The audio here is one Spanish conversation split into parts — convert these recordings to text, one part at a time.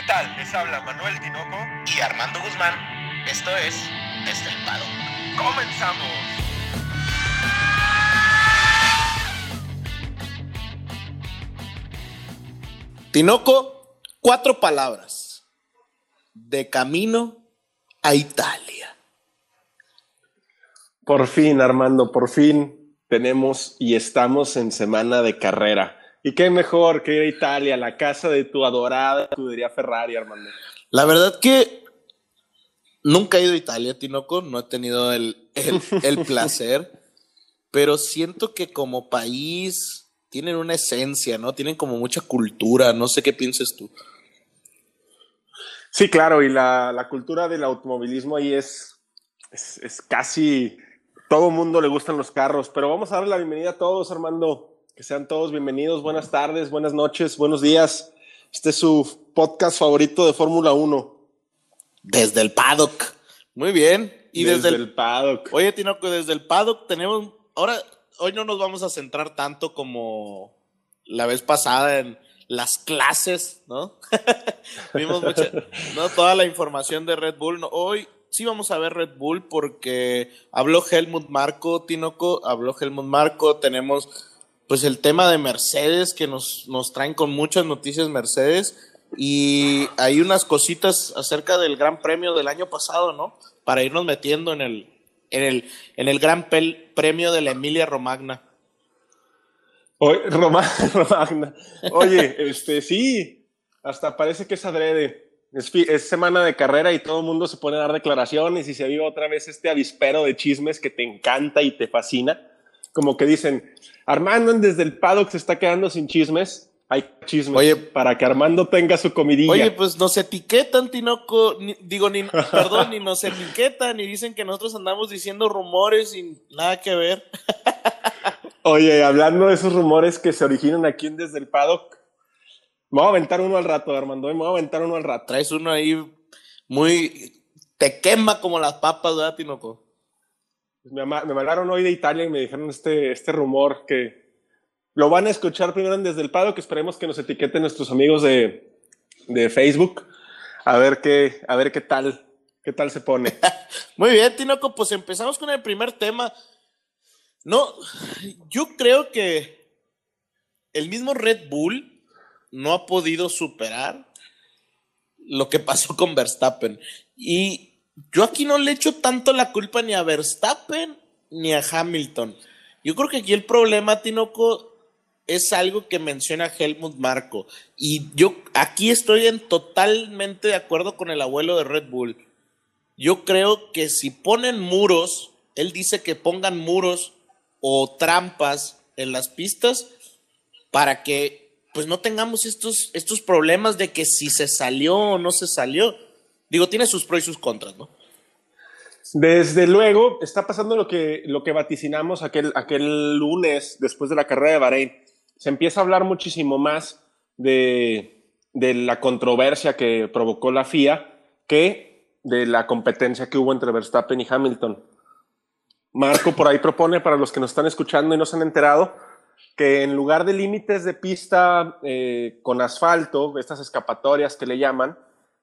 ¿Qué tal? Les habla Manuel Tinoco y Armando Guzmán. Esto es Estelpado. ¡Comenzamos! Tinoco, 4 palabras. De camino a Italia. Por fin, Armando, por fin tenemos y estamos en semana de carrera. Y qué mejor que ir a Italia, la casa de tu adorada escudería Ferrari, Armando. La verdad que nunca he ido a Italia, Tinoco, no he tenido el placer, pero siento que como país tienen una esencia, ¿no? Tienen como mucha cultura, no sé qué piensas tú. Sí, claro, y la cultura del automovilismo ahí es casi... Todo mundo le gustan los carros, pero vamos a darle la bienvenida a todos, Armando. Que sean todos bienvenidos, buenas tardes, buenas noches, buenos días. Este es su podcast favorito de Fórmula 1. Desde el paddock. Muy bien. Y desde el paddock. Oye, Tinoco, desde el paddock tenemos... Hoy no nos vamos a centrar tanto como la vez pasada en las clases, ¿no? Vimos mucha, ¿no? Toda la información de Red Bull. No, hoy sí vamos a ver Red Bull porque habló Helmut Marko, Tinoco, tenemos... Pues el tema de Mercedes, que nos traen con muchas noticias Mercedes, y hay unas cositas acerca del Gran Premio del año pasado, ¿no? Para irnos metiendo en el Gran Premio de la Emilia Romagna. Romagna. Oye, sí, hasta parece que es adrede. Es semana de carrera y todo el mundo se pone a dar declaraciones y se vive otra vez este avispero de chismes que te encanta y te fascina. Como que dicen, Armando desde el paddock se está quedando sin chismes. Hay chismes. Oye, para que Armando tenga su comidilla. Oye, pues nos etiquetan, Tinoco. Ni nos etiquetan y dicen que nosotros andamos diciendo rumores sin nada que ver. Oye, hablando de esos rumores que se originan aquí en Desde el Paddock, me voy a aventar uno al rato, Armando. Traes uno ahí muy... Te quema como las papas, ¿verdad, Tinoco? Me mandaron hoy de Italia y me dijeron este rumor que lo van a escuchar primero Desde el Paddock, que esperemos que nos etiqueten nuestros amigos de Facebook, a ver qué tal se pone. Muy bien, Tinoco, pues empezamos con el primer tema. No, yo creo que el mismo Red Bull no ha podido superar lo que pasó con Verstappen, y yo aquí no le echo tanto la culpa ni a Verstappen ni a Hamilton. Yo creo que aquí el problema, Tinoco, es algo que menciona Helmut Marko. Y yo aquí estoy totalmente de acuerdo con el abuelo de Red Bull. Yo creo que si ponen muros, él dice que pongan muros o trampas en las pistas para que pues no tengamos estos problemas de que si se salió o no se salió. Digo, tiene sus pros y sus contras, ¿no? Desde luego, está pasando lo que vaticinamos aquel lunes después de la carrera de Bahrein. Se empieza a hablar muchísimo más de la controversia que provocó la FIA que de la competencia que hubo entre Verstappen y Hamilton. Marko por ahí propone, para los que nos están escuchando y no se han enterado, que en lugar de límites de pista con asfalto, estas escapatorias que le llaman,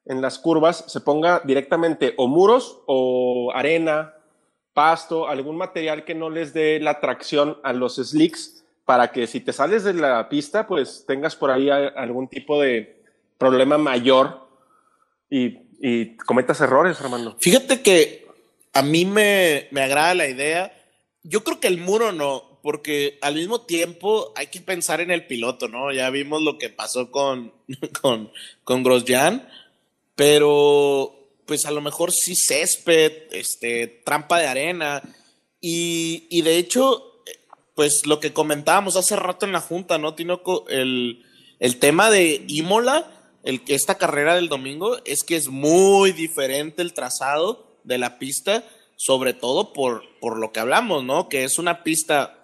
en las curvas se ponga directamente o muros o arena, pasto, algún material que no les dé la tracción a los slicks para que si te sales de la pista pues tengas por ahí algún tipo de problema mayor y cometas errores, Armando. Fíjate que a mí me agrada la idea. Yo creo que el muro no, porque al mismo tiempo hay que pensar en el piloto, ¿no? Ya vimos lo que pasó con Grosjean. Pero pues a lo mejor sí césped, trampa de arena y de hecho pues lo que comentábamos hace rato en la junta, ¿no, Tinoco? El tema de Imola, esta carrera del domingo, es que es muy diferente el trazado de la pista, sobre todo por lo que hablamos, ¿no? Que es una pista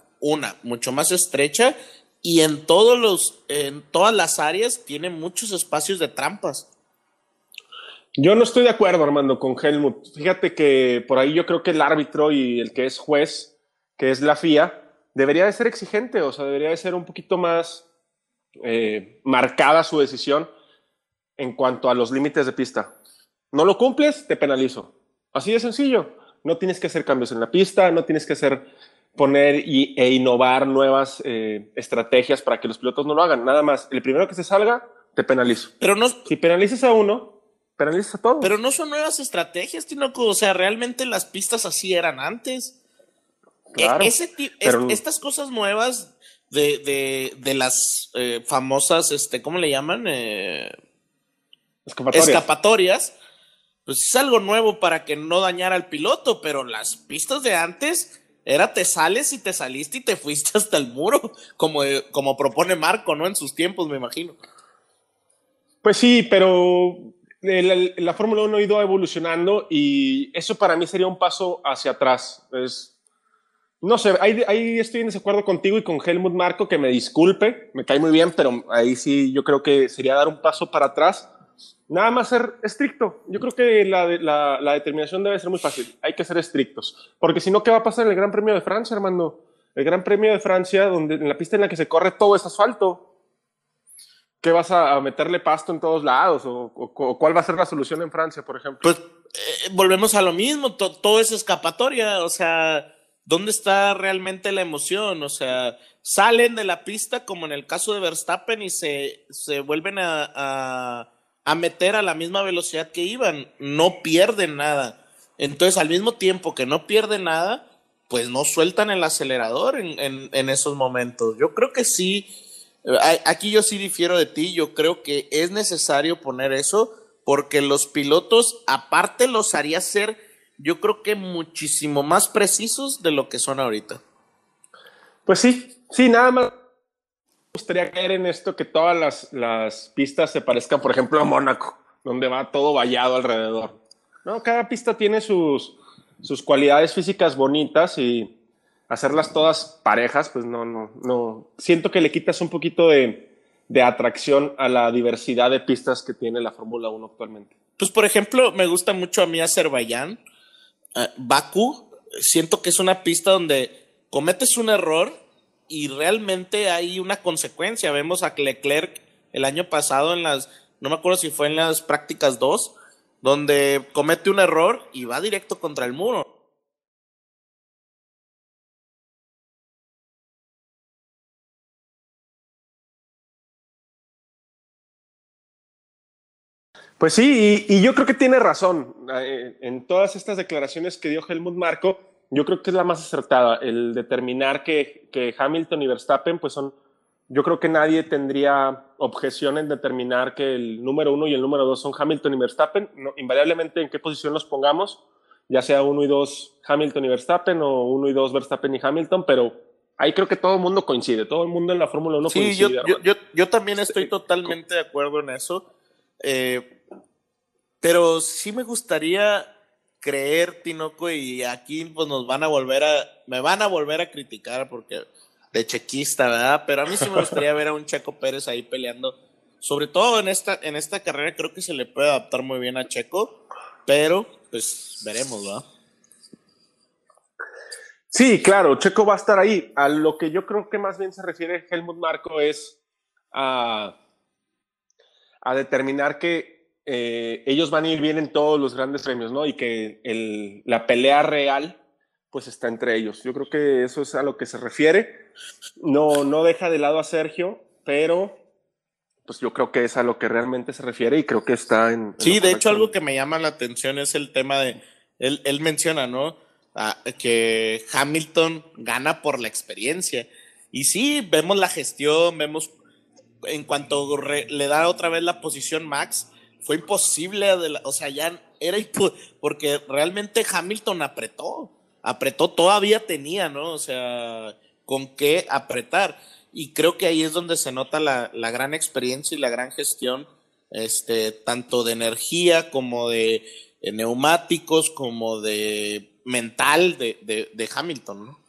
mucho más estrecha y en todas las áreas tiene muchos espacios de trampas. Yo no estoy de acuerdo, Armando, con Helmut. Fíjate que por ahí yo creo que el árbitro y el que es juez, que es la FIA, debería de ser exigente, o sea, debería de ser un poquito más marcada su decisión. en cuanto a los límites de pista. No lo cumples, te penalizo. Así de sencillo. No tienes que hacer cambios en la pista, no tienes que hacer, poner e innovar nuevas estrategias para que los pilotos no lo hagan. Nada más, el primero que se salga, te penalizo. Pero no, si penalizas a uno, penalizas a todos. Pero no son nuevas estrategias, Tinoco. O sea, realmente las pistas así eran antes. Claro, estas cosas nuevas de las famosas, ¿cómo le llaman? Escapatorias. Pues es algo nuevo para que no dañara al piloto, pero las pistas de antes era te sales y te saliste y te fuiste hasta el muro, como propone Marko, ¿no? En sus tiempos, me imagino. Pues sí, pero la Fórmula 1 ha ido evolucionando y eso para mí sería un paso hacia atrás. No sé, ahí estoy en desacuerdo contigo y con Helmut Marko, que me disculpe, me cae muy bien, pero ahí sí yo creo que sería dar un paso para atrás. Nada más ser estricto. Yo creo que la determinación debe ser muy fácil. Hay que ser estrictos. Porque si no, ¿qué va a pasar en el Gran Premio de Francia, Armando? El Gran Premio de Francia, donde en la pista en la que se corre todo es asfalto. ¿Qué vas a meterle pasto en todos lados? ¿O cuál va a ser la solución en Francia, por ejemplo? Pues volvemos a lo mismo. Todo es escapatoria. O sea, ¿dónde está realmente la emoción? O sea, salen de la pista, como en el caso de Verstappen, y se vuelven a meter a la misma velocidad que iban, no pierden nada. Entonces, al mismo tiempo que no pierden nada, pues no sueltan el acelerador en esos momentos. Yo creo que sí, aquí yo sí difiero de ti, yo creo que es necesario poner eso, porque los pilotos, aparte, los haría ser, yo creo que muchísimo más precisos de lo que son ahorita. Pues sí, nada más. Me gustaría caer en esto, que todas las pistas se parezcan, por ejemplo, a Mónaco, donde va todo vallado alrededor. No, cada pista tiene sus cualidades físicas bonitas y hacerlas todas parejas, pues no. Siento que le quitas un poquito de atracción a la diversidad de pistas que tiene la Fórmula 1 actualmente. Pues, por ejemplo, me gusta mucho a mí Azerbaiyán, Bakú. Siento que es una pista donde cometes un error y realmente hay una consecuencia. Vemos a Leclerc el año pasado no me acuerdo si fue en las prácticas 2, donde comete un error y va directo contra el muro. Pues sí, y yo creo que tiene razón. En todas estas declaraciones que dio Helmut Marko, yo creo que es la más acertada, el determinar que Hamilton y Verstappen, pues son, yo creo que nadie tendría objeción en determinar que el número 1 y el número 2 son Hamilton y Verstappen, no, invariablemente en qué posición los pongamos, ya sea 1 y 2 Hamilton y Verstappen o 1 y 2 Verstappen y Hamilton, pero ahí creo que todo el mundo coincide, todo el mundo en la Fórmula 1 coincide. Sí, yo también estoy totalmente de acuerdo en eso, pero sí me gustaría creer, Tinoco, y aquí pues nos van a volver a criticar porque de chequista, ¿verdad? Pero a mí sí me gustaría ver a un Checo Pérez ahí peleando, sobre todo en esta carrera. Creo que se le puede adaptar muy bien a Checo, pero pues veremos, ¿verdad? Sí, claro, Checo va a estar ahí. A lo que yo creo que más bien se refiere Helmut Marko es a determinar que ellos van a ir bien en todos los grandes premios, ¿no? Y que la pelea real, pues está entre ellos. Yo creo que eso es a lo que se refiere. No deja de lado a Sergio, pero pues yo creo que es a lo que realmente se refiere y creo que está en sí, de hecho, algo que me llama la atención es el tema de él menciona, ¿no? Que Hamilton gana por la experiencia. Y sí, vemos la gestión, vemos en cuanto le da otra vez la posición Max. Fue imposible, o sea, ya era porque realmente Hamilton apretó, todavía tenía, ¿no? O sea, con qué apretar. Y creo que ahí es donde se nota la gran experiencia y la gran gestión, tanto de energía como de neumáticos, como de mental de Hamilton, ¿no?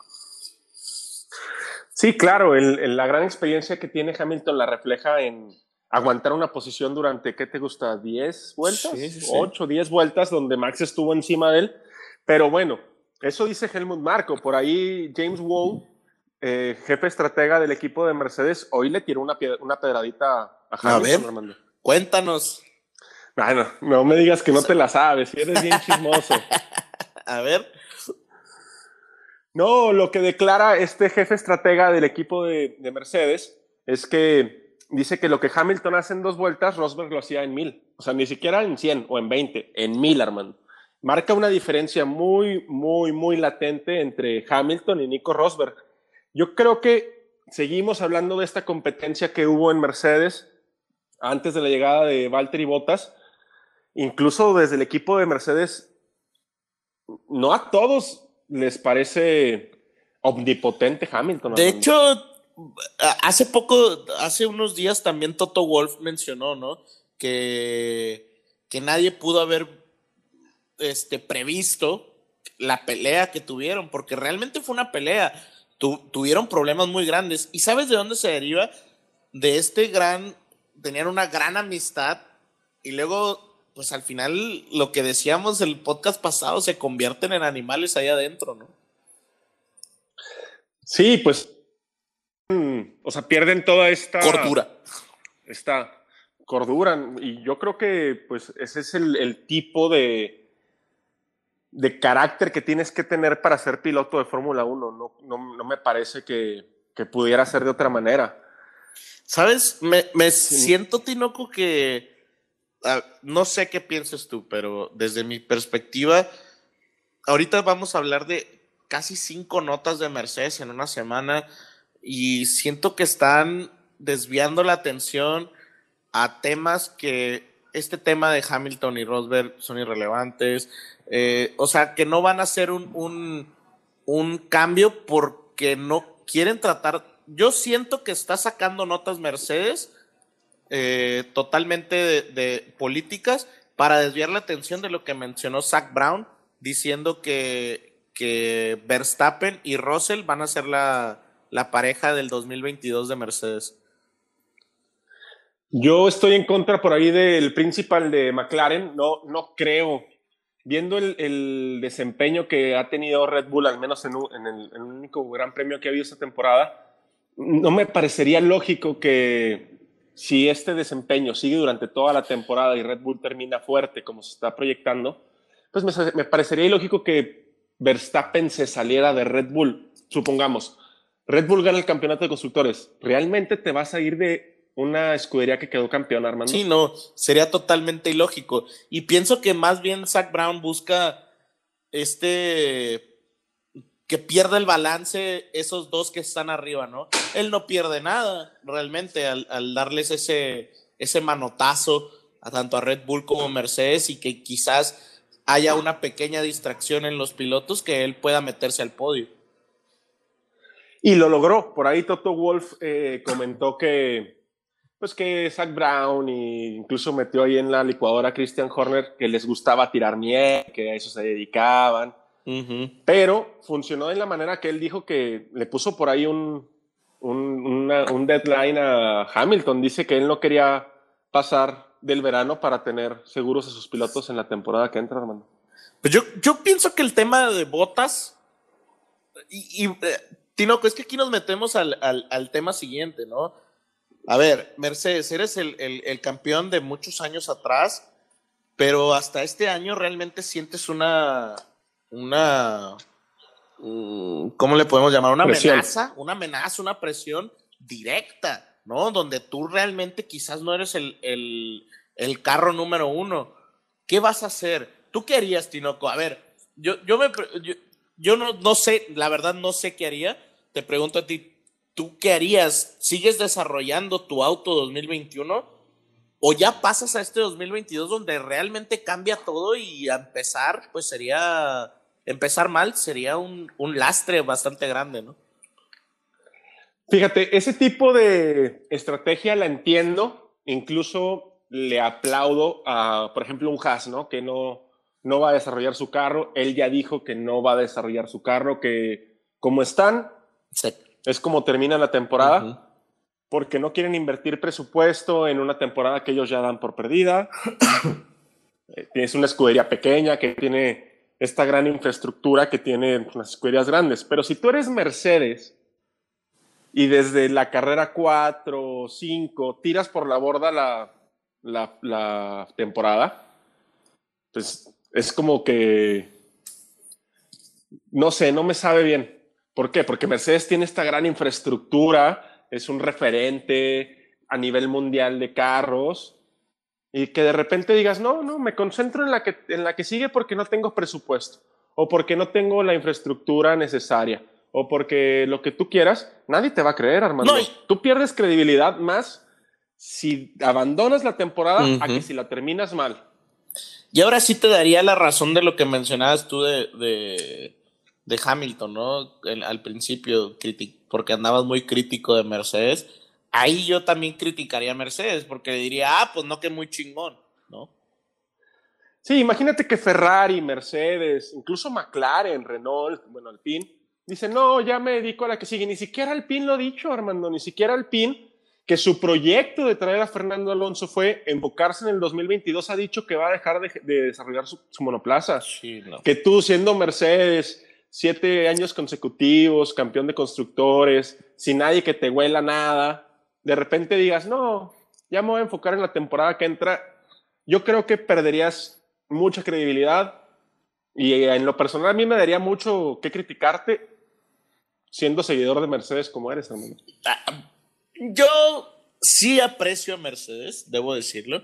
Sí, claro, la gran experiencia que tiene Hamilton la refleja en aguantar una posición durante, ¿qué te gusta? ¿10 vueltas? Sí. 8, 10 vueltas donde Max estuvo encima de él. Pero bueno, eso dice Helmut Marko. Por ahí James Wall, jefe estratega del equipo de Mercedes, hoy le tiró una pedradita a Hamilton. A ver, Armando, cuéntanos. Bueno, no me digas que no te la sabes, eres bien chismoso. A ver. No, lo que declara este jefe estratega del equipo de Mercedes es que dice que lo que Hamilton hace en 2 vueltas, Rosberg lo hacía en 1000. O sea, ni siquiera en 100 o en 20, en 1000, Armando. Marca una diferencia muy, muy, muy latente entre Hamilton y Nico Rosberg. Yo creo que seguimos hablando de esta competencia que hubo en Mercedes antes de la llegada de Valtteri Bottas. Incluso desde el equipo de Mercedes, no a todos les parece omnipotente Hamilton. De hecho, hace poco, hace unos días también Toto Wolff mencionó, ¿no?, que nadie pudo haber previsto la pelea que tuvieron, porque realmente fue una pelea. Tuvieron problemas muy grandes. ¿Y sabes de dónde se deriva? De tenían una gran amistad y luego, pues al final, lo que decíamos el podcast pasado, se convierten en animales ahí adentro, ¿no? Sí, pues, o sea, pierden toda esta... cordura. Esta cordura. Y yo creo que, pues, ese es el tipo de carácter que tienes que tener para ser piloto de Fórmula 1. No me parece que pudiera ser de otra manera. ¿Sabes? Me siento, Tinoco, que... no sé qué piensas tú, pero desde mi perspectiva, ahorita vamos a hablar de casi 5 notas de Mercedes en una semana y siento que están desviando la atención a temas que... Este tema de Hamilton y Rosberg son irrelevantes. O sea, que no van a hacer un cambio porque no quieren tratar. Yo siento que está sacando notas Mercedes totalmente de políticas para desviar la atención de lo que mencionó Zac Brown, diciendo que Verstappen y Russell van a ser la pareja del 2022 de Mercedes. Yo estoy en contra por ahí del principal de McLaren. No creo. Viendo el desempeño que ha tenido Red Bull, al menos en el único gran premio que ha habido esta temporada, no me parecería lógico que si este desempeño sigue durante toda la temporada y Red Bull termina fuerte como se está proyectando, pues me parecería ilógico que Verstappen se saliera de Red Bull. Supongamos, Red Bull gana el campeonato de constructores. ¿Realmente te vas a ir de una escudería que quedó campeona, Armando? Sí, no, sería totalmente ilógico. Y pienso que más bien Zac Brown busca que pierda el balance esos dos que están arriba, ¿no? Él no pierde nada realmente al darles ese manotazo a tanto a Red Bull como a Mercedes, y que quizás haya una pequeña distracción en los pilotos que él pueda meterse al podio. Y lo logró. Por ahí Toto Wolff comentó que pues que Zac Brown, e incluso metió ahí en la licuadora a Christian Horner, que les gustaba tirar miel, que a eso se dedicaban. Uh-huh. Pero funcionó de la manera que él dijo, que le puso por ahí un deadline a Hamilton. Dice que él no quería pasar del verano para tener seguros a sus pilotos en la temporada que entra, Armando. Pues yo pienso que el tema de Bottas... Y Tinoco, es que aquí nos metemos al tema siguiente, ¿no? A ver, Mercedes, eres el campeón de muchos años atrás, pero hasta este año realmente sientes una ¿cómo le podemos llamar? Una presión. Una amenaza, una presión directa, ¿no? Donde tú realmente quizás no eres el carro número uno. ¿Qué vas a hacer? ¿Tú qué harías, Tinoco? A ver, yo no sé, la verdad no sé qué haría. Te pregunto a ti, ¿tú qué harías? ¿Sigues desarrollando tu auto 2021? ¿O ya pasas a este 2022 donde realmente cambia todo y empezar, pues empezar mal sería un lastre bastante grande, ¿no? Fíjate, ese tipo de estrategia la entiendo, incluso le aplaudo a, por ejemplo, un Haas, ¿no? Que no va a desarrollar su carro. Él ya dijo que no va a desarrollar su carro, que como están... Sí. Es como termina la temporada, uh-huh, porque no quieren invertir presupuesto en una temporada que ellos ya dan por perdida. Tienes una escudería pequeña que tiene esta gran infraestructura que tienen las escuderías grandes. Pero si tú eres Mercedes y desde la carrera 4 o 5 tiras por la borda la temporada, pues es como que, no sé, no me sabe bien. ¿Por qué? Porque Mercedes tiene esta gran infraestructura, es un referente a nivel mundial de carros, y que de repente digas, no, me concentro en la que sigue porque no tengo presupuesto, o porque no tengo la infraestructura necesaria, o porque lo que tú quieras, nadie te va a creer, Armando. No. Tú pierdes credibilidad más si abandonas la temporada a que si la terminas mal. Y ahora sí te daría la razón de lo que mencionabas tú de Hamilton, ¿no? Al principio, porque andabas muy crítico de Mercedes. Ahí yo también criticaría a Mercedes, porque le diría, pues no, que muy chingón, ¿no? Sí, imagínate que Ferrari, Mercedes, incluso McLaren, Renault, bueno, Alpine, dicen, no, ya me dedico a la que sigue. Ni siquiera Alpine lo ha dicho, Armando, ni siquiera Alpine, que su proyecto de traer a Fernando Alonso fue enfocarse en el 2022, ha dicho que va a dejar de desarrollar su monoplaza. Sí, no. Que tú, siendo Mercedes, 7 años consecutivos, campeón de constructores, sin nadie que te huela nada, de repente digas, no, ya me voy a enfocar en la temporada que entra. Yo creo que perderías mucha credibilidad y en lo personal a mí me daría mucho que criticarte siendo seguidor de Mercedes como eres, hermano. Yo sí aprecio a Mercedes, debo decirlo,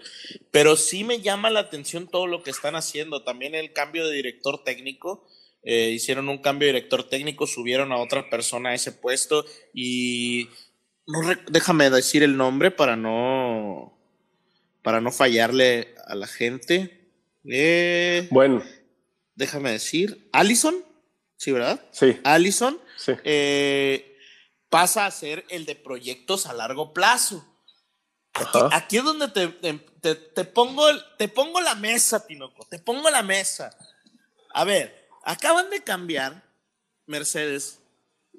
pero sí me llama la atención todo lo que están haciendo. También el cambio de director técnico. Hicieron un cambio de director técnico, subieron a otra persona a ese puesto y déjame decir el nombre para no fallarle a la gente. Bueno. Déjame decir, Allison, sí, ¿verdad? Sí. Allison. Sí. Pasa a ser el de proyectos a largo plazo. Aquí es donde te pongo la mesa, Tinoco. Te pongo la mesa. A ver, acaban de cambiar Mercedes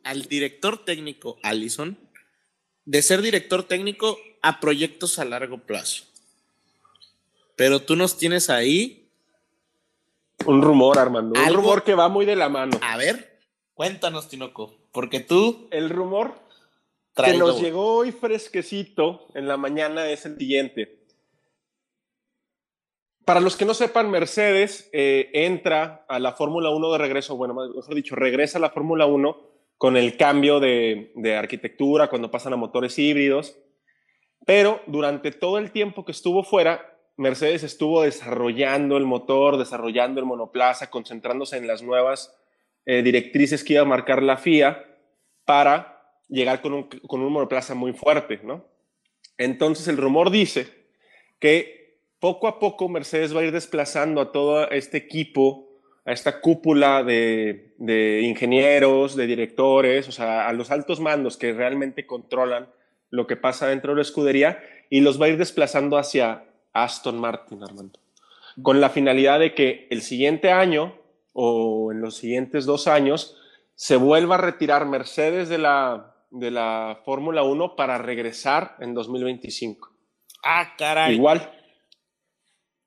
al director técnico Allison, de ser director técnico a proyectos a largo plazo. Pero tú nos tienes ahí un rumor, Armando. ¿Algo? Un rumor que va muy de la mano. A ver, cuéntanos, Tinoco. Porque tú... El rumor que nos llegó hoy fresquecito en la mañana es el siguiente. Para los que no sepan, Mercedes entra a la Fórmula 1 de regreso, bueno, mejor dicho, regresa a la Fórmula 1 con el cambio de arquitectura cuando pasan a motores híbridos. Pero durante todo el tiempo que estuvo fuera, Mercedes estuvo desarrollando el motor, desarrollando el monoplaza, concentrándose en las nuevas directrices que iba a marcar la FIA para llegar con un monoplaza muy fuerte, ¿no? Entonces el rumor dice que poco a poco Mercedes va a ir desplazando a todo este equipo, a esta cúpula de ingenieros, de directores, o sea, a los altos mandos que realmente controlan lo que pasa dentro de la escudería, y los va a ir desplazando hacia Aston Martin, Armando, con la finalidad de que el siguiente año o en los siguientes 2 años se vuelva a retirar Mercedes de la Fórmula 1 para regresar en 2025. Ah, caray. Igual.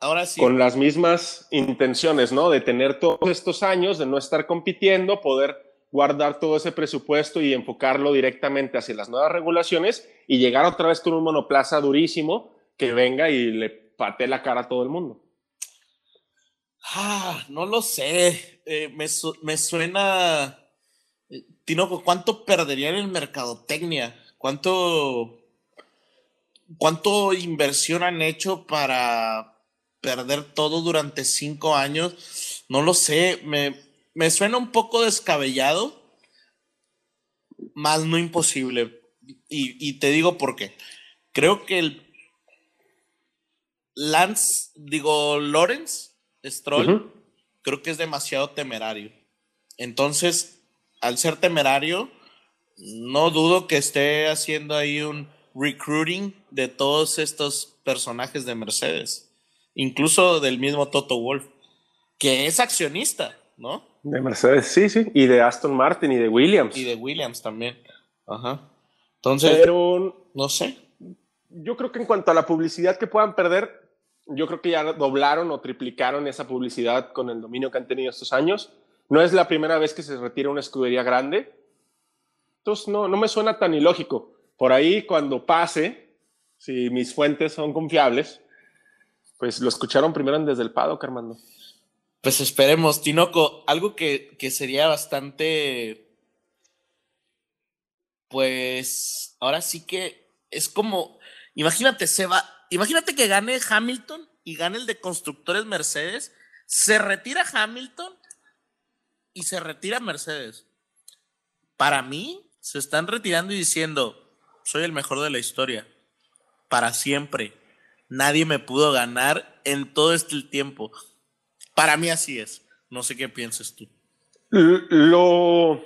Ahora sí. Con las mismas intenciones, ¿no? De tener todos estos años, de no estar compitiendo, poder guardar todo ese presupuesto y enfocarlo directamente hacia las nuevas regulaciones y llegar otra vez con un monoplaza durísimo que venga y le patee la cara a todo el mundo. Ah, no lo sé, me suena, Tinoco, ¿cuánto perderían en mercadotecnia? ¿Cuánto inversión han hecho para perder todo durante 5 años? No lo sé, me suena un poco descabellado, más no imposible, y te digo por qué. Creo que Lawrence Stroll, creo que es demasiado temerario. Entonces, al ser temerario, no dudo que esté haciendo ahí un recruiting de todos estos personajes de Mercedes, incluso del mismo Toto Wolff, que es accionista, ¿no? De Mercedes, sí, y de Aston Martin y de Williams. Y de Williams también. Ajá. Entonces, pero, no sé. Yo creo que en cuanto a la publicidad que puedan perder, yo creo que ya doblaron o triplicaron esa publicidad con el dominio que han tenido estos años. No es la primera vez que se retira una escudería grande. Entonces, no me suena tan ilógico. Por ahí, cuando pase, si mis fuentes son confiables, Pues lo escucharon primero desde el paddock, Armando. Pues esperemos, Tinoco, algo que sería bastante, pues ahora sí que es como, imagínate, Seba, imagínate que gane Hamilton y gane el de constructores Mercedes, se retira Hamilton y se retira Mercedes. Para mí, se están retirando y diciendo, soy el mejor de la historia, para siempre. Nadie me pudo ganar en todo este tiempo. Para mí así es. No sé qué piensas tú. Lo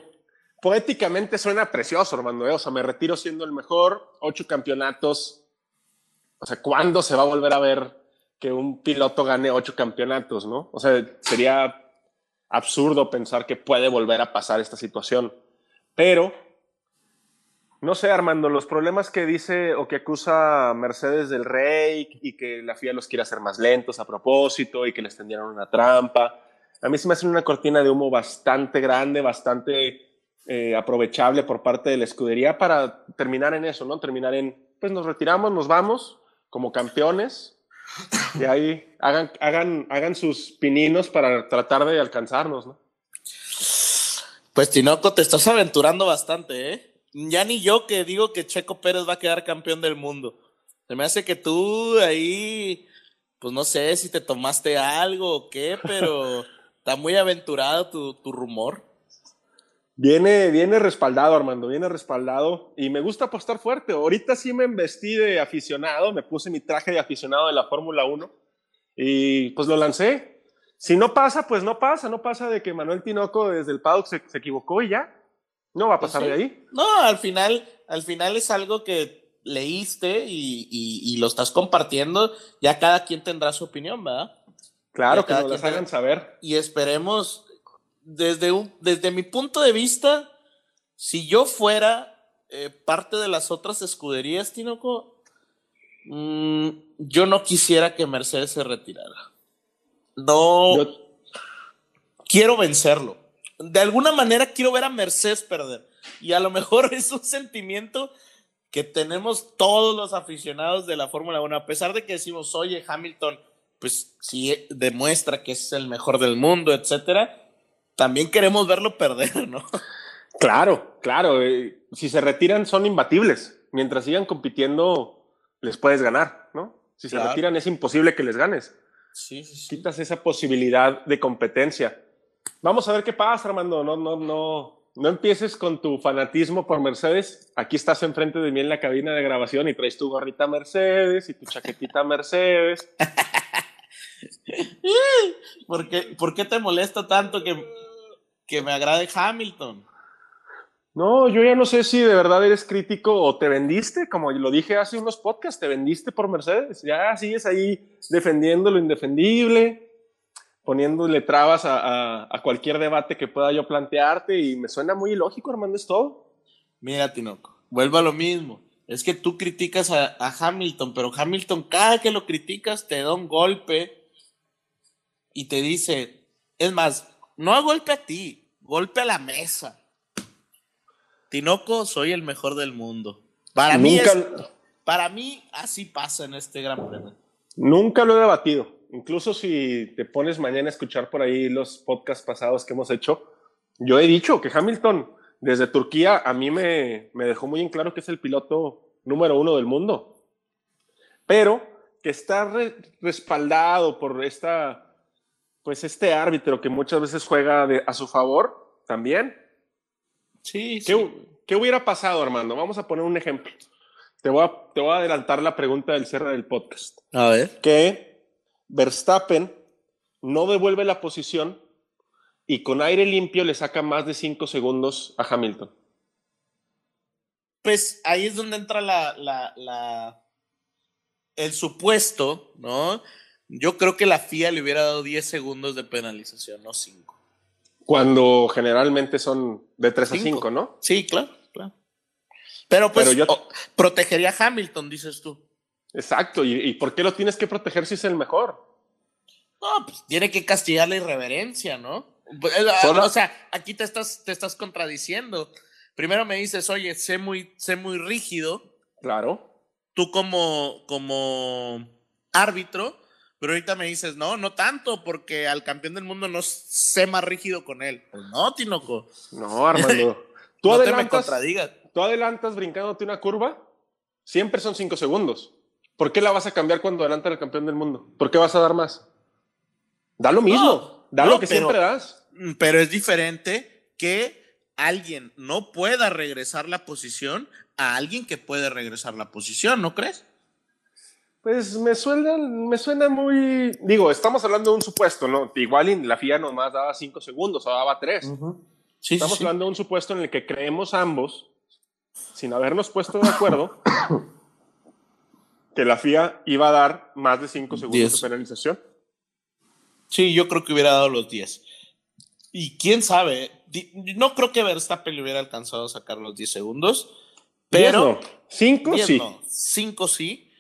poéticamente suena precioso, Armando. O sea, me retiro siendo el mejor, 8 campeonatos. O sea, ¿cuándo se va a volver a ver que un piloto gane 8 campeonatos, no? O sea, sería absurdo pensar que puede volver a pasar esta situación. Pero, no sé, Armando, los problemas que dice o que acusa Mercedes del rey y que la FIA los quiere hacer más lentos a propósito y que les tendieron una trampa, a mí se me hace una cortina de humo bastante grande, bastante aprovechable por parte de la escudería para terminar en eso, ¿no? Terminar en, pues nos retiramos, nos vamos como campeones y ahí hagan sus pininos para tratar de alcanzarnos, ¿no? Pues Tinoco, te estás aventurando bastante, ¿eh? Ya ni yo que digo que Checo Pérez va a quedar campeón del mundo. Se me hace que tú ahí, pues no sé si te tomaste algo o qué, pero está muy aventurado tu rumor. Viene respaldado, Armando, viene respaldado. Y me gusta apostar fuerte. Ahorita sí me embestí de aficionado, me puse mi traje de aficionado de la Fórmula 1 y pues lo lancé. Si no pasa, pues no pasa de que Manuel Tinoco desde el paddock se equivocó y ya. No va a pasar pues sí. De ahí. No, al final es algo que leíste y lo estás compartiendo. Ya cada quien tendrá su opinión, ¿verdad? Claro, que nos las hagan saber. Y esperemos, desde mi punto de vista, si yo fuera parte de las otras escuderías, Tinoco, yo no quisiera que Mercedes se retirara. No, quiero vencerlo. De alguna manera quiero ver a Mercedes perder. Y a lo mejor es un sentimiento que tenemos todos los aficionados de la Fórmula 1. A pesar de que decimos, oye, Hamilton, pues sí demuestra que es el mejor del mundo, etcétera. También queremos verlo perder, ¿no? Claro. Si se retiran son imbatibles. Mientras sigan compitiendo, les puedes ganar, ¿no? Si se retiran es imposible que les ganes. Sí. Quitas esa posibilidad de competencia. Vamos a ver qué pasa, Armando. No empieces con tu fanatismo por Mercedes. Aquí estás enfrente de mí en la cabina de grabación y traes tu gorrita Mercedes y tu chaquetita Mercedes. ¿Por qué te molesta tanto que me agrade Hamilton? No, yo ya no sé si de verdad eres crítico o te vendiste, como lo dije hace unos podcasts, te vendiste por Mercedes. Ya sigues ahí defendiendo lo indefendible, poniéndole trabas a cualquier debate que pueda yo plantearte y me suena muy ilógico, Armando, es todo. Mira, Tinoco, vuelvo a lo mismo. Es que tú criticas a Hamilton, pero Hamilton cada que lo criticas te da un golpe y te dice, es más, no a golpe a ti, golpe a la mesa. Tinoco, soy el mejor del mundo. Para mí así pasa en este Gran Premio. Nunca lo he debatido. Incluso si te pones mañana a escuchar por ahí los podcasts pasados que hemos hecho, yo he dicho que Hamilton desde Turquía a mí me dejó muy en claro que es el piloto número 1 del mundo, pero que está respaldado por este árbitro que muchas veces juega a su favor también. Sí. ¿Qué hubiera pasado, Armando? Vamos a poner un ejemplo. Te voy a adelantar la pregunta del cierre del podcast. A ver. ¿Qué? Verstappen no devuelve la posición y con aire limpio le saca más de 5 segundos a Hamilton. Pues ahí es donde entra el supuesto, ¿no? Yo creo que la FIA le hubiera dado 10 segundos de penalización, no 5. Cuando generalmente son de 3 a 5, ¿no? Sí, claro. Pero pues protegería a Hamilton, dices tú. Exacto, ¿Y por qué lo tienes que proteger si es el mejor? No, pues tiene que castigar la irreverencia, ¿no? O sea, aquí te estás contradiciendo. Primero me dices, oye, sé muy rígido. Claro. Tú como árbitro Pero ahorita me dices, no, no tanto, porque al campeón del mundo no sé más rígido con él. Pues no, Tinoco. No, Armando. ¿Tú no te me contradigas. Tú adelantas brincándote una curva, siempre son 5 segundos. ¿Por qué la vas a cambiar cuando adelantas al campeón del mundo? ¿Por qué vas a dar más? Da lo mismo, no, da no, lo que pero, siempre das. Pero es diferente que alguien no pueda regresar la posición a alguien que puede regresar la posición, ¿no crees? Pues me suena muy... Digo, estamos hablando de un supuesto, ¿no? Igual en la FIA nomás daba 5 segundos, ahora daba 3. Uh-huh. Sí, estamos hablando de un supuesto en el que creemos ambos, sin habernos puesto de acuerdo, que la FIA iba a dar más de 5 segundos 10. De penalización. Sí, yo creo que hubiera dado los 10. Y quién sabe, no creo que Verstappen le hubiera alcanzado a sacar los 10 segundos, pero... 5 sí. 5 sí,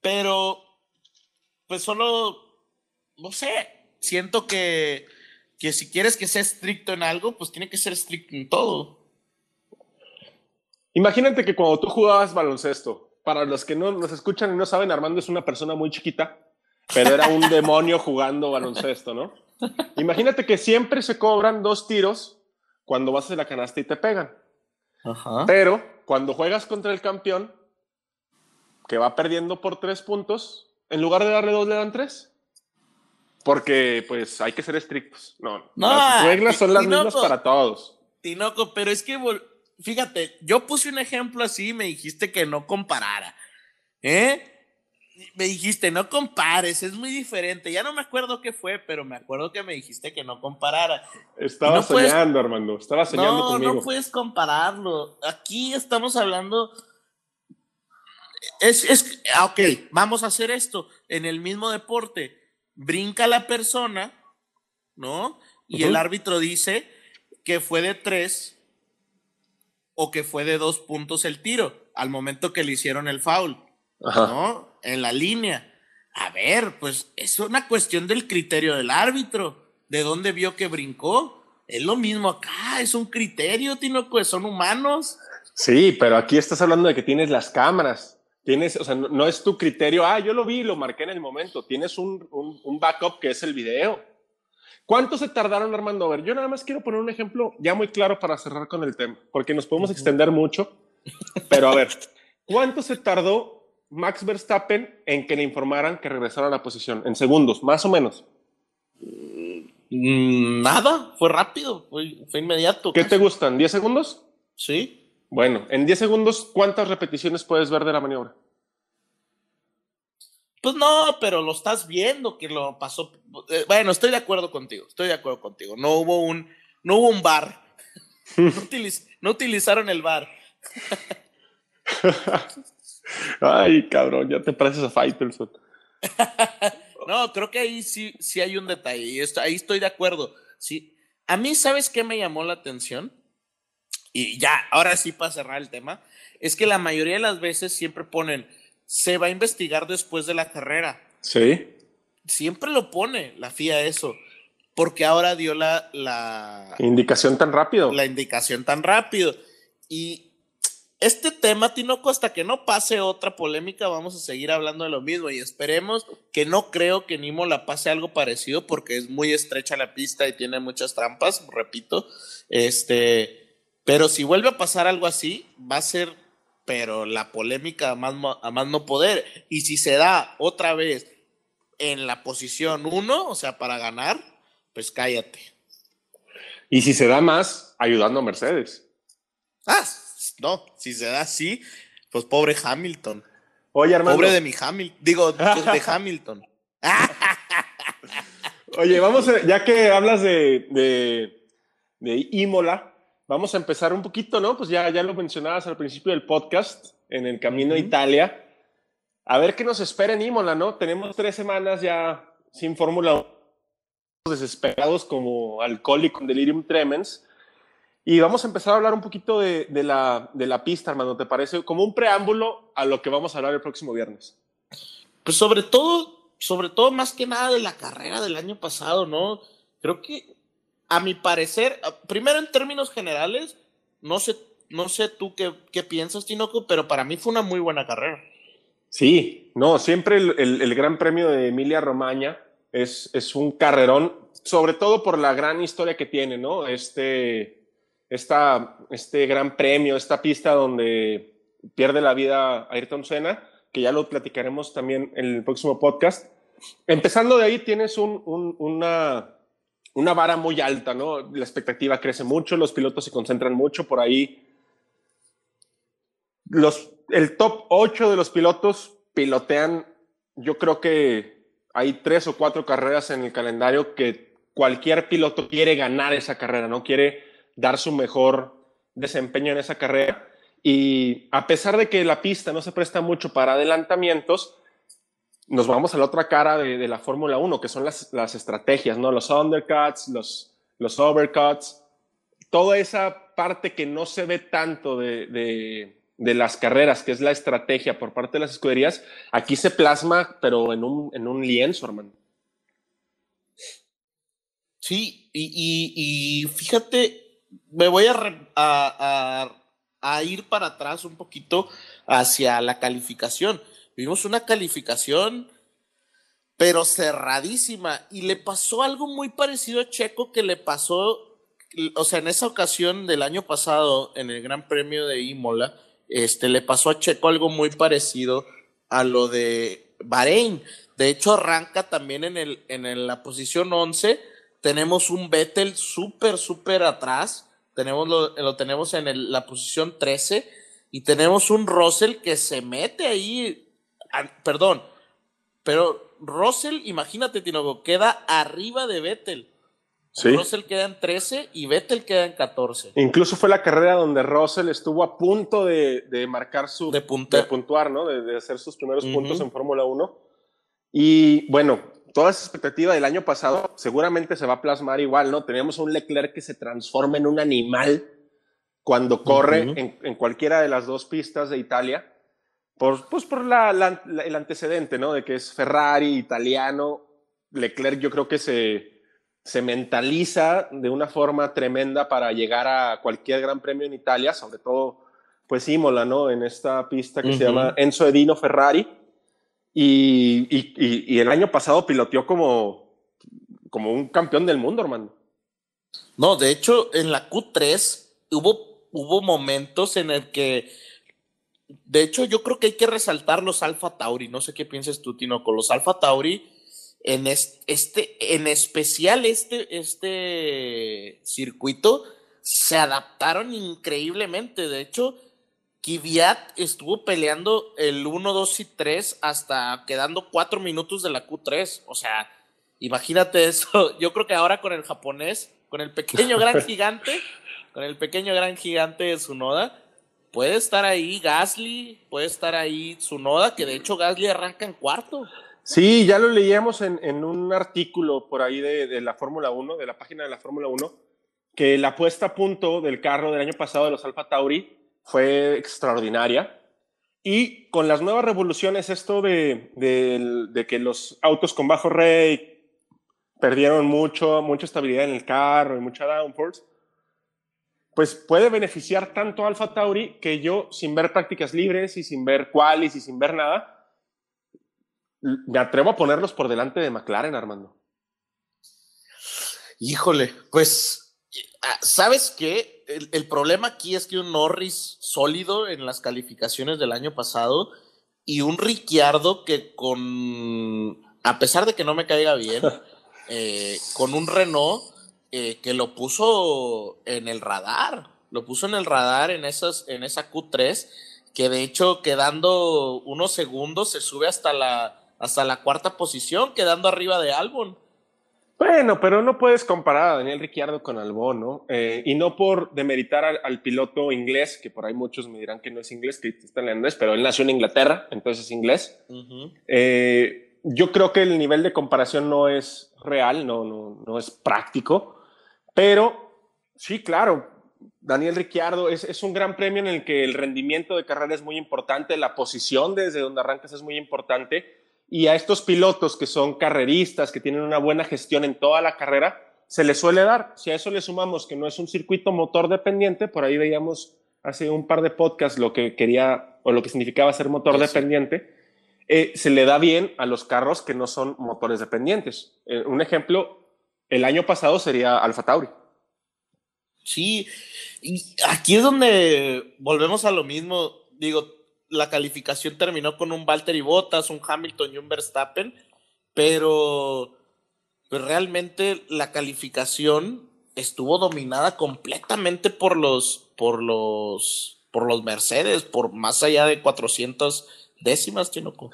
pero pues solo, no sé, siento que si quieres que sea estricto en algo, pues tiene que ser estricto en todo. Imagínate que cuando tú jugabas baloncesto, para los que no nos escuchan y no saben, Armando es una persona muy chiquita, pero era un demonio jugando baloncesto, ¿no? Imagínate que siempre se cobran 2 tiros cuando vas a la canasta y te pegan. Ajá. Pero cuando juegas contra el campeón, que va perdiendo por 3 puntos, en lugar de darle 2 le dan 3. Porque, pues, hay que ser estrictos. No, las reglas son las mismas para todos. Tinoco, pero es que, fíjate, yo puse un ejemplo así y me dijiste que no comparara. Me dijiste, no compares, es muy diferente. Ya no me acuerdo qué fue, pero me acuerdo que me dijiste que no comparara. Estaba soñando, Armando, estaba soñando conmigo. No, no puedes compararlo. Aquí estamos hablando... Ok, vamos a hacer esto en el mismo deporte. Brinca la persona, ¿no? Y el árbitro dice que fue de 3 o que fue de 2 puntos el tiro al momento que le hicieron el foul. Ajá. ¿No? En la línea. A ver, pues es una cuestión del criterio del árbitro, de dónde vio que brincó. Es lo mismo acá, es un criterio, Tinoco, son humanos. Sí, pero aquí estás hablando de que tienes las cámaras, tienes, o sea, no es tu criterio, yo lo vi, lo marqué en el momento, tienes un backup que es el video. ¿Cuánto se tardaron, Armando? A ver, yo nada más quiero poner un ejemplo ya muy claro para cerrar con el tema, porque nos podemos extender mucho, pero a ver, ¿cuánto se tardó Max Verstappen en que le informaran que regresara a la posición? En segundos, más o menos. Nada, fue rápido, fue inmediato. ¿Qué te gustan? ¿10 segundos? Sí. Bueno, en 10 segundos, ¿cuántas repeticiones puedes ver de la maniobra? Pues no, pero lo estás viendo que lo pasó. Bueno, estoy de acuerdo contigo. No hubo un VAR. No utilizaron el VAR. Ay, cabrón, ya te pareces a Faitelson. No, creo que ahí sí hay un detalle. Ahí estoy de acuerdo. Sí. A mí, ¿sabes qué me llamó la atención? Y ya, ahora sí para cerrar el tema, es que la mayoría de las veces siempre ponen, se va a investigar después de la carrera. Sí. Siempre lo pone la FIA eso, porque ahora dio la indicación tan rápido. Y este tema, Tinoco, hasta que no pase otra polémica, vamos a seguir hablando de lo mismo y esperemos que no creo que en Imola pase algo parecido porque es muy estrecha la pista y tiene muchas trampas, repito. Pero si vuelve a pasar algo así, va a ser, pero la polémica a más no poder. Y si se da otra vez en la posición 1, o sea, para ganar, pues cállate. Y si se da más, ayudando a Mercedes. No, si se da así, pues pobre Hamilton. Oye, Armando. Pobre de mi Hamilton. Digo, pues de Hamilton. Oye, ya que hablas de Imola, vamos a empezar un poquito, ¿no? Pues ya lo mencionabas al principio del podcast, en el camino a Italia. A ver qué nos espera en Imola, ¿no? Tenemos 3 semanas ya sin Fórmula 1, desesperados como alcohólico con delirium tremens. Y vamos a empezar a hablar un poquito de la pista, Armando, ¿te parece? Como un preámbulo a lo que vamos a hablar el próximo viernes. Pues sobre todo más que nada de la carrera del año pasado, ¿no? Creo que, a mi parecer, primero en términos generales, no sé tú qué piensas, Tinoco, pero para mí fue una muy buena carrera. Sí, no, siempre el Gran Premio de Emilia Romagna es un carrerón, sobre todo por la gran historia que tiene, ¿no? Este Gran Premio, esta pista donde pierde la vida Ayrton Senna, que ya lo platicaremos también en el próximo podcast. Empezando de ahí tienes una vara muy alta, ¿no? La expectativa crece mucho, los pilotos se concentran mucho por ahí. El top 8 de los pilotos pilotean, yo creo que hay 3 o 4 carreras en el calendario que cualquier piloto quiere ganar esa carrera, ¿no? Quiere dar su mejor desempeño en esa carrera. Y a pesar de que la pista no se presta mucho para adelantamientos, nos vamos a la otra cara de la Fórmula 1, que son las estrategias, ¿no? Los undercuts, los overcuts, toda esa parte que no se ve tanto de las carreras, que es la estrategia por parte de las escuderías, aquí se plasma, pero en un lienzo, hermano. Sí, y fíjate, me voy a ir para atrás un poquito hacia la calificación. Vimos una calificación, pero cerradísima, y le pasó algo muy parecido a Checo que le pasó, o sea, en esa ocasión del año pasado, en el Gran Premio de Imola, le pasó a Checo algo muy parecido a lo de Bahrein. De hecho, arranca también en la posición 11, tenemos un Vettel súper, súper atrás, lo tenemos en la posición 13, y tenemos un Russell que se mete ahí. Perdón, pero Russell, imagínate, Tinoco, queda arriba de Vettel. Sí. Russell queda en 13 y Vettel queda en 14. Incluso fue la carrera donde Russell estuvo a punto de marcar de puntuar, ¿no? De hacer sus primeros puntos en Fórmula 1. Y bueno, toda esa expectativa del año pasado seguramente se va a plasmar igual, ¿no? Teníamos un Leclerc que se transforma en un animal cuando corre en cualquiera de las dos pistas de Italia. Por el antecedente, ¿no? De que es Ferrari, italiano. Leclerc yo creo que se mentaliza de una forma tremenda para llegar a cualquier gran premio en Italia, sobre todo, pues, Imola, ¿no? En esta pista que se llama Enzo Edino Ferrari. Y el año pasado piloteó como un campeón del mundo, hermano. No, de hecho, en la Q3 hubo momentos en el que... De hecho, yo creo que hay que resaltar los Alpha Tauri. No sé qué piensas tú, Tinoco. Los Alpha Tauri, en especial este circuito, se adaptaron increíblemente. De hecho, Kvyat estuvo peleando el 1, 2 y 3 hasta quedando 4 minutos de la Q3. O sea, imagínate eso. Yo creo que ahora con el japonés, con el pequeño gran gigante de Tsunoda, puede estar ahí Gasly, puede estar ahí Tsunoda, que de hecho Gasly arranca en cuarto. Sí, ya lo leíamos en un artículo por ahí de la Fórmula 1, de la página de la Fórmula 1, que la puesta a punto del carro del año pasado de los Alpha Tauri fue extraordinaria. Y con las nuevas revoluciones, esto de que los autos con bajo rake perdieron mucha estabilidad en el carro y mucha downforce, pues puede beneficiar tanto a Alpha Tauri que yo, sin ver prácticas libres y sin ver qualis y sin ver nada, me atrevo a ponerlos por delante de McLaren, Armando. Híjole, pues, ¿sabes qué? El problema aquí es que un Norris sólido en las calificaciones del año pasado y un Ricciardo que a pesar de que no me caiga bien, con un Renault... que lo puso en el radar, en esa Q3, que de hecho quedando unos segundos se sube hasta la cuarta posición, quedando arriba de Albon. Bueno, pero no puedes comparar a Daniel Ricciardo con Albon, ¿no? Y no por demeritar al piloto inglés, que por ahí muchos me dirán que no es inglés, que está en holandés, pero él nació en Inglaterra, entonces es inglés. Yo creo que el nivel de comparación no es real, no es práctico. Pero sí, claro, Daniel Ricciardo es un gran premio en el que el rendimiento de carrera es muy importante, la posición desde donde arrancas es muy importante, y a estos pilotos que son carreristas, que tienen una buena gestión en toda la carrera, se les suele dar. Si a eso le sumamos que no es un circuito motor dependiente, por ahí veíamos hace un par de podcasts lo que quería o lo que significaba ser motor dependiente, se le da bien a los carros que no son motores dependientes. Un ejemplo, el año pasado sería Alpha Tauri. Sí, y aquí es donde volvemos a lo mismo. Digo, la calificación terminó con un Valtteri Bottas, un Hamilton y un Verstappen, pero realmente la calificación estuvo dominada completamente por los Mercedes, por más allá de 400 décimas, Tinoco.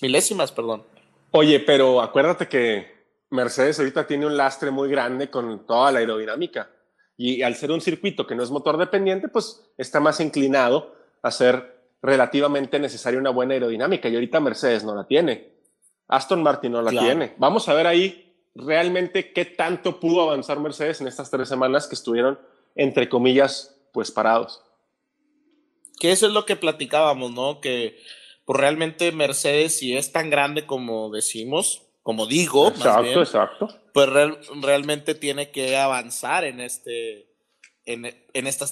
Milésimas, perdón. Oye, pero acuérdate que Mercedes ahorita tiene un lastre muy grande con toda la aerodinámica, y al ser un circuito que no es motor dependiente, pues está más inclinado a ser relativamente necesaria una buena aerodinámica, y ahorita Mercedes no la tiene, Aston Martin no la tiene. Vamos a ver ahí realmente qué tanto pudo avanzar Mercedes en estas 3 semanas que estuvieron, entre comillas, pues parados. Que eso es lo que platicábamos, ¿no? Que pues realmente Mercedes, si es tan grande como decimos, como digo, exacto, más bien, exacto, pues realmente tiene que avanzar en estas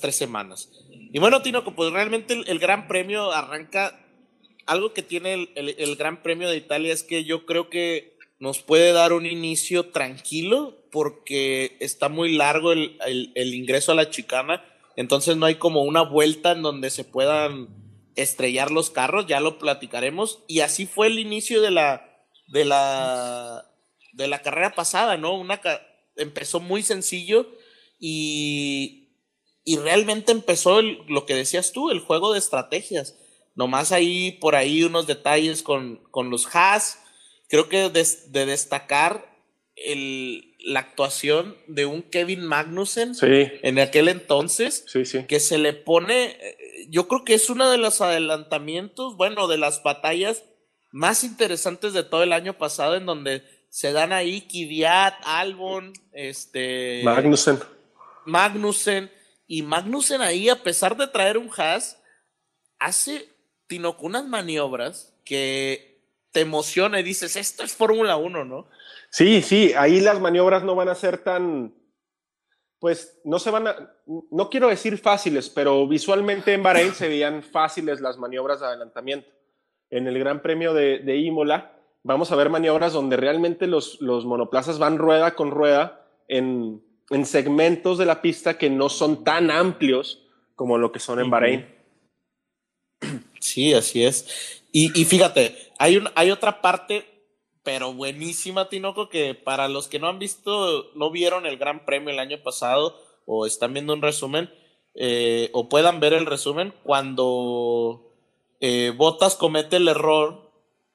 3 semanas. Y bueno, Tinoco, pues realmente el Gran Premio arranca. Algo que tiene el Gran Premio de Italia es que yo creo que nos puede dar un inicio tranquilo, porque está muy largo el ingreso a la chicana, entonces no hay como una vuelta en donde se puedan estrellar los carros, ya lo platicaremos, y así fue el inicio de la carrera pasada, ¿no? Empezó muy sencillo y realmente empezó lo que decías tú, el juego de estrategias. Nomás ahí, por ahí, unos detalles con los Haas. Creo que de destacar la actuación de un Kevin Magnussen, sí, en aquel entonces, sí, que se le pone, yo creo que es uno de los adelantamientos, bueno, de las batallas más interesantes de todo el año pasado, en donde se dan ahí Kvyat, Albon, Magnussen, y Magnussen ahí, a pesar de traer un Haas, hace, Tinoco, unas maniobras que te emociona y dices, esto es Fórmula 1, ¿no? Sí, ahí las maniobras no van a ser tan, pues, no quiero decir fáciles, pero visualmente en Bahrein se veían fáciles las maniobras de adelantamiento. En el Gran Premio de Imola vamos a ver maniobras donde realmente los monoplazas van rueda con rueda en segmentos de la pista que no son tan amplios como lo que son en Bahrein. Sí, así es. Y fíjate, hay otra parte, pero buenísima, Tinoco, que para los que no vieron el Gran Premio el año pasado, o están viendo un resumen, o puedan ver el resumen, cuando Bottas comete el error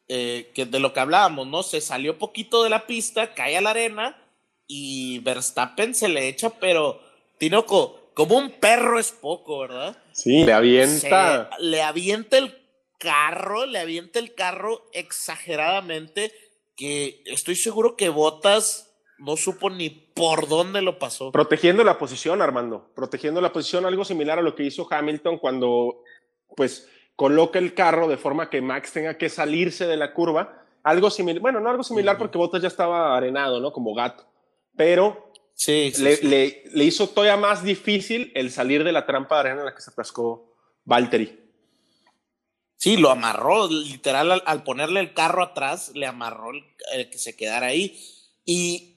que de lo que hablábamos, ¿no? Se salió poquito de la pista, cae a la arena y Verstappen se le echa, pero Tinoco, como un perro es poco, ¿verdad? Sí, le avienta. Le avienta el carro exageradamente, que estoy seguro que Bottas no supo ni por dónde lo pasó. Protegiendo la posición, Armando, algo similar a lo que hizo Hamilton cuando, pues, coloca el carro de forma que Max tenga que salirse de la curva. No algo similar porque Bottas ya estaba arenado, ¿no? Como gato, pero... Sí. Le hizo todavía más difícil el salir de la trampa de arena en la que se atascó Valtteri. Sí, lo amarró, literal, al ponerle el carro atrás, le amarró el que se quedara ahí. Y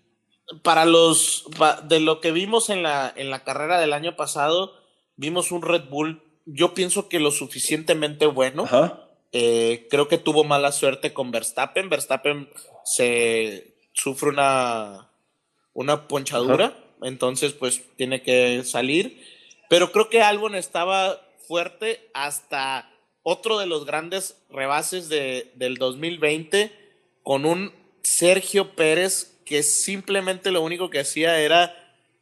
de lo que vimos en la carrera del año pasado, vimos un Red Bull, yo pienso que lo suficientemente bueno. Creo que tuvo mala suerte con Verstappen. Verstappen se sufre una ponchadura, entonces pues tiene que salir, pero creo que Albon estaba fuerte hasta otro de los grandes rebases del 2020, con un Sergio Pérez que simplemente lo único que hacía era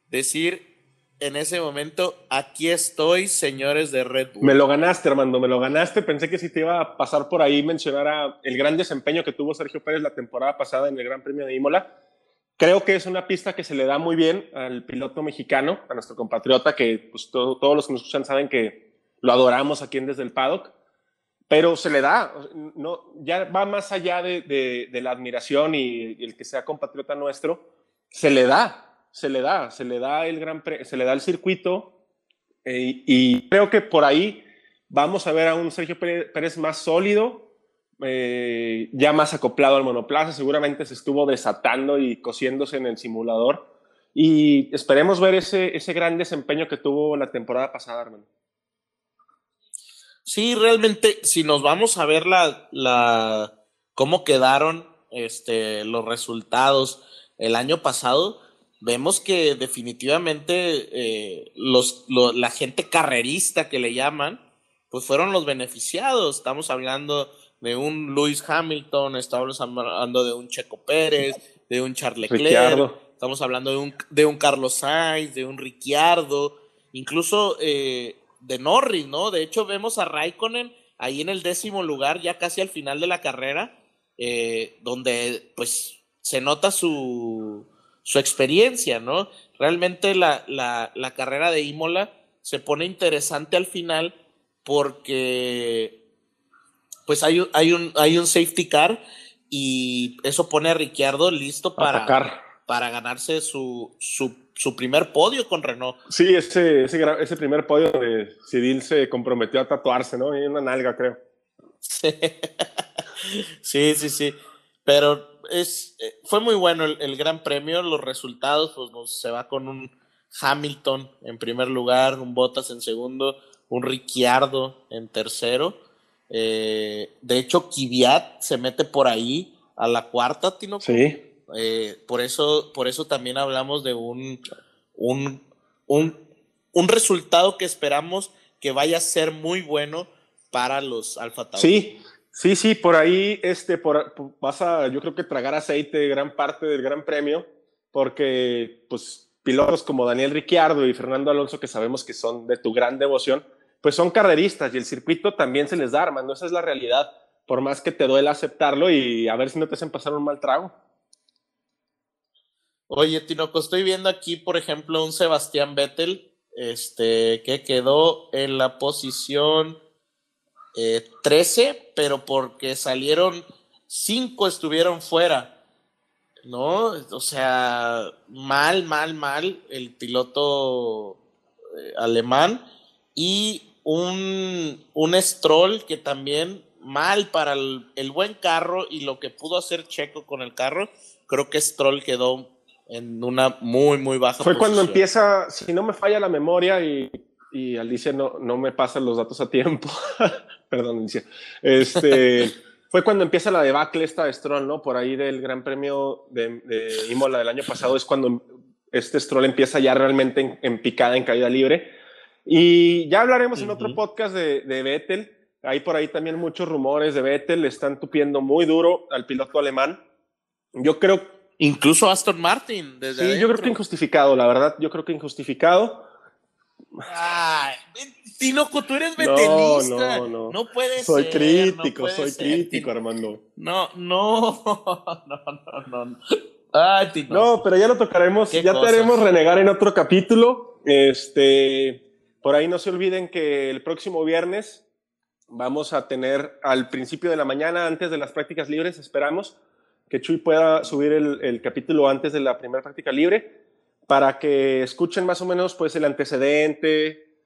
decir en ese momento, aquí estoy, señores de Red Bull. Me lo ganaste, Armando, pensé que sí te iba a pasar por ahí mencionar el gran desempeño que tuvo Sergio Pérez la temporada pasada en el Gran Premio de Imola. Creo que es una pista que se le da muy bien al piloto mexicano, a nuestro compatriota, que pues, todos los que nos escuchan saben que lo adoramos aquí en Desde el Paddock, pero se le da, no, ya va más allá de la admiración y el que sea compatriota nuestro, se le da el circuito, y creo que por ahí vamos a ver a un Sergio Pérez más sólido, ya más acoplado al monoplaza, seguramente se estuvo desatando y cosiéndose en el simulador, y esperemos ver ese gran desempeño que tuvo la temporada pasada, hermano. Sí, realmente, si nos vamos a ver cómo quedaron los resultados el año pasado, vemos que definitivamente la gente carrerista que le llaman, pues fueron los beneficiados. Estamos hablando de un Lewis Hamilton, estamos hablando de un Checo Pérez, de un Charles Leclerc, estamos hablando de un Carlos Sainz, de un Ricciardo, incluso de Norris, ¿no? De hecho, vemos a Raikkonen ahí en el 10º lugar, ya casi al final de la carrera, donde pues se nota su experiencia, ¿no? Realmente la carrera de Imola se pone interesante al final porque pues hay un safety car y eso pone a Ricciardo listo para ganarse su primer podio con Renault. Sí, ese primer podio de Cyril se comprometió a tatuarse, ¿no? Y una nalga, creo. Sí. Pero fue muy bueno el Gran Premio. Los resultados, pues se va con un Hamilton en primer lugar, un Bottas en segundo, un Ricciardo en tercero. De hecho, Kvyat se mete por ahí a la cuarta, Tinoco. Sí. Por eso también hablamos de un resultado que esperamos que vaya a ser muy bueno para los Alpha Tauri. Sí, por ahí vas a, yo creo que tragar aceite gran parte del Gran Premio, porque pues pilotos como Daniel Ricciardo y Fernando Alonso, que sabemos que son de tu gran devoción, pues son carreristas y el circuito también se les da, hermano, esa es la realidad, por más que te duela aceptarlo, y a ver si no te hacen pasar un mal trago. Oye, Tinoco, estoy viendo aquí, por ejemplo, un Sebastian Vettel, que quedó en la posición 13, pero porque salieron 5 estuvieron fuera, ¿no? O sea, mal el piloto alemán, y un Stroll que también mal para el buen carro y lo que pudo hacer Checo con el carro. Creo que Stroll quedó en una muy baja posición. Fue cuando empieza, si no me falla la memoria, y Alicia no me pasa los datos a tiempo. Perdón, Alicia. Fue cuando empieza la debacle esta de Stroll, ¿no? Por ahí del Gran Premio de Imola del año pasado es cuando Stroll empieza ya realmente en picada, en caída libre. Y ya hablaremos en otro podcast de Vettel. Hay por ahí también muchos rumores de Vettel. Le están tupiendo muy duro al piloto alemán. Yo creo que incluso Aston Martin. Desde adentro. Yo creo que injustificado, la verdad. Yo creo que injustificado. Ay, Tinoco, tú eres vetelista. No puede soy ser. Soy crítico, Armando. No. Ay, Tinoco. No, pero ya lo tocaremos. Ya te haremos renegar en otro capítulo. Por ahí no se olviden que el próximo viernes vamos a tener al principio de la mañana, antes de las prácticas libres, esperamos que Chuy pueda subir el capítulo antes de la primera práctica libre para que escuchen más o menos pues el antecedente,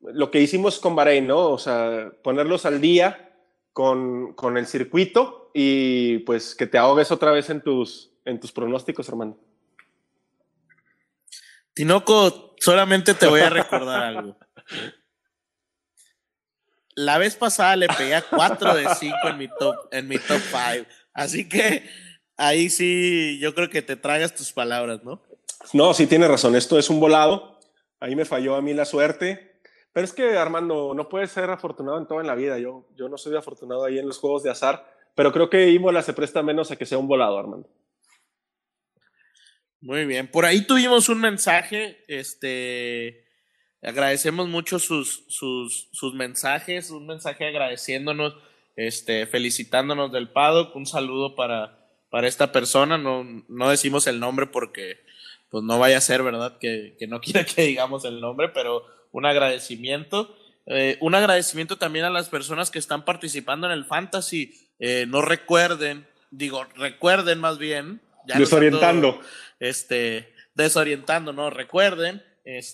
lo que hicimos con Bahrein, ¿no? O sea, ponerlos al día con el circuito y pues que te ahogues otra vez en tus pronósticos, hermano. Tinoco, solamente te voy a recordar algo. La vez pasada le pegué a 4 de 5 en mi top 5, así que ahí sí, yo creo que te tragas tus palabras, ¿no? No, sí tienes razón, esto es un volado, ahí me falló a mí la suerte, pero es que Armando, no puedes ser afortunado en todo en la vida, yo no soy afortunado ahí en los juegos de azar, pero creo que Imola se presta menos a que sea un volado, Armando. Muy bien, por ahí tuvimos un mensaje, agradecemos mucho sus mensajes, un mensaje agradeciéndonos, felicitándonos del paddock, un saludo para esta persona, no decimos el nombre porque pues no vaya a ser, ¿verdad? Que no quiera que digamos el nombre, pero un agradecimiento también a las personas que están participando en el Fantasy, recuerden más bien, ya desorientando, no tanto, recuerden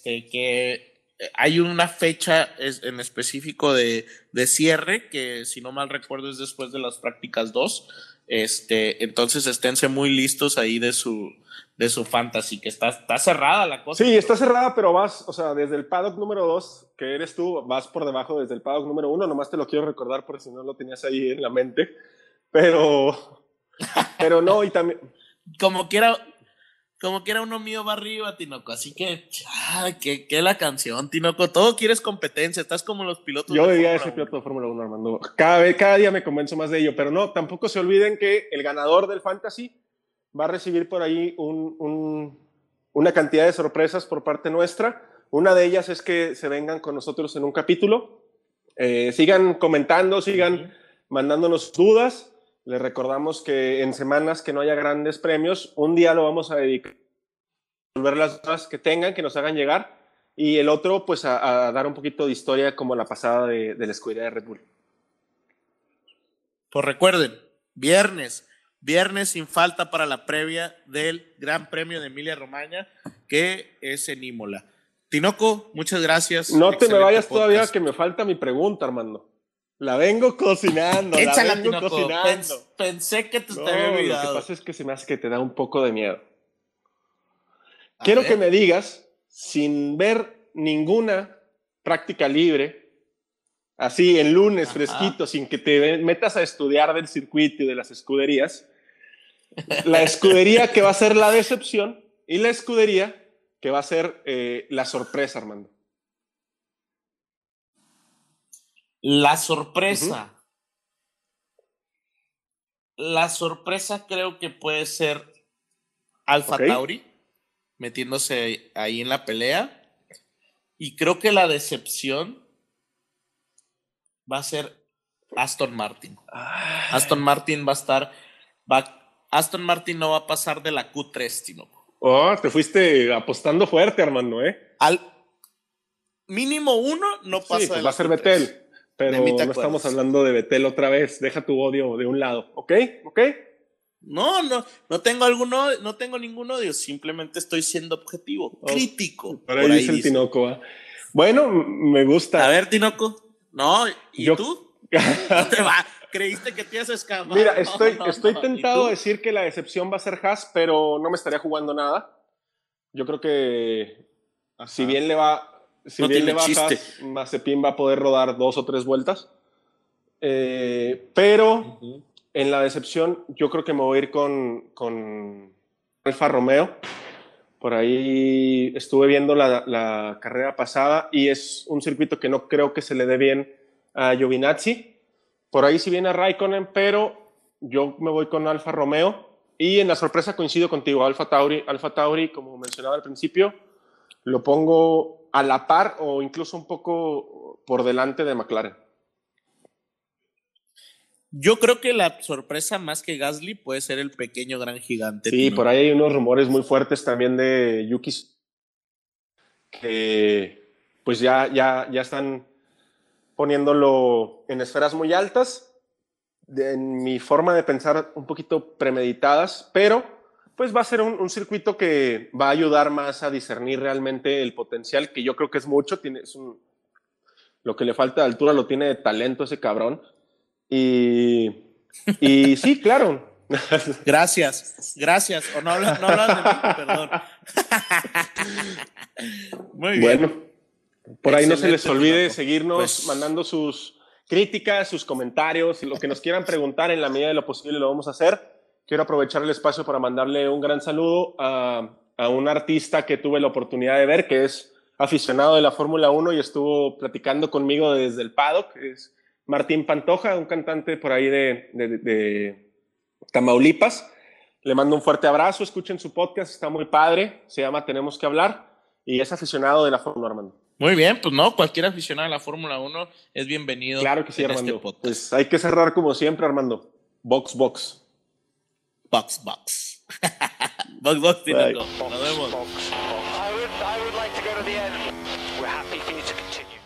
que hay una fecha en específico de cierre, que si no mal recuerdo es después de las prácticas 2. Entonces esténse muy listos ahí de su fantasy, que está cerrada la cosa. Sí, está cerrada, pero vas, o sea, desde el paddock número 2, que eres tú, vas por debajo desde el paddock número 1, nomás te lo quiero recordar porque si no lo tenías ahí en la mente, pero no, y también... Como quiera uno mío va arriba, Tinoco, así que, qué la canción, Tinoco, todo quieres competencia, estás como los pilotos. Yo diría ese piloto de Fórmula 1, Armando, cada día me convenzo más de ello, pero no, tampoco se olviden que el ganador del Fantasy va a recibir por ahí una cantidad de sorpresas por parte nuestra. Una de ellas es que se vengan con nosotros en un capítulo, sigan comentando, sigan mandándonos dudas. Les recordamos que en semanas que no haya grandes premios, un día lo vamos a dedicar a resolver las dudas que tengan, que nos hagan llegar, y el otro pues a dar un poquito de historia como la pasada de la escudería de Red Bull. Pues recuerden, viernes sin falta para la previa del Gran Premio de Emilia Romagna, que es en Imola. Tinoco, muchas gracias. No te me vayas todavía, que me falta mi pregunta, Armando. La vengo cocinando, échala, Tinoco, cocinando. Pensé que te había olvidado. Lo que pasa es que se me hace que te da un poco de miedo. Quiero que me digas, sin ver ninguna práctica libre, así en lunes fresquito, sin que te metas a estudiar del circuito y de las escuderías, la escudería que va a ser la decepción y la escudería que va a ser la sorpresa, Armando. La sorpresa. La sorpresa creo que puede ser Alpha Tauri, metiéndose ahí en la pelea. Y creo que la decepción va a ser Aston Martin. Ay. Aston Martin no va a pasar de la Q3, Tinoco. Oh, te fuiste apostando fuerte, Armando, ¿eh? Al mínimo uno no pasa de la va a ser Q3. Vettel. Pero no estamos hablando de Vettel otra vez. Deja tu odio de un lado, ¿ok? No tengo ningún odio. Simplemente estoy siendo objetivo, crítico. Por ahí dice el Tinoco. ¿Eh? Bueno, me gusta. A ver, Tinoco. No, ¿y tú? No te va. Creíste que te ibas a escapar. Mira, estoy tentado a decir que la decepción va a ser Haas, pero no me estaría jugando nada. Yo creo que si bien le va... Si no bien le bajas, Mazepin va a poder rodar 2 o 3 vueltas. Pero en la decepción, yo creo que me voy a ir con Alfa Romeo. Por ahí estuve viendo la carrera pasada y es un circuito que no creo que se le dé bien a Giovinazzi. Por ahí sí viene Raikkonen, pero yo me voy con Alfa Romeo. Y en la sorpresa coincido contigo, Alfa Tauri, como mencionaba al principio, lo pongo a la par o incluso un poco por delante de McLaren. Yo creo que la sorpresa más que Gasly puede ser el pequeño gran gigante. Sí, Tino. Por ahí hay unos rumores muy fuertes también de Yuki, que pues ya están poniéndolo en esferas muy altas, en mi forma de pensar un poquito premeditadas, pero... pues va a ser un circuito que va a ayudar más a discernir realmente el potencial, que yo creo que es mucho. Lo que le falta de altura lo tiene de talento ese cabrón. Y sí, claro. Gracias. O no hablas de mí, perdón. Muy bien. Bueno, por ahí no se les olvide seguirnos mandando sus críticas, sus comentarios, y lo que nos quieran preguntar en la medida de lo posible lo vamos a hacer. Quiero aprovechar el espacio para mandarle un gran saludo a un artista que tuve la oportunidad de ver, que es aficionado de la Fórmula 1 y estuvo platicando conmigo desde el paddock. Es Martín Pantoja, un cantante por ahí de Tamaulipas. Le mando un fuerte abrazo, escuchen su podcast, está muy padre, se llama Tenemos que hablar, y es aficionado de la Fórmula, Armando. Muy bien, pues no, cualquier aficionado a la Fórmula 1 es bienvenido. Claro que sí, Armando. Este pues hay que cerrar como siempre, Armando. Box. Box. Box, Tinoco. Nos vemos. I would like to go to the end. We're happy for you to continue.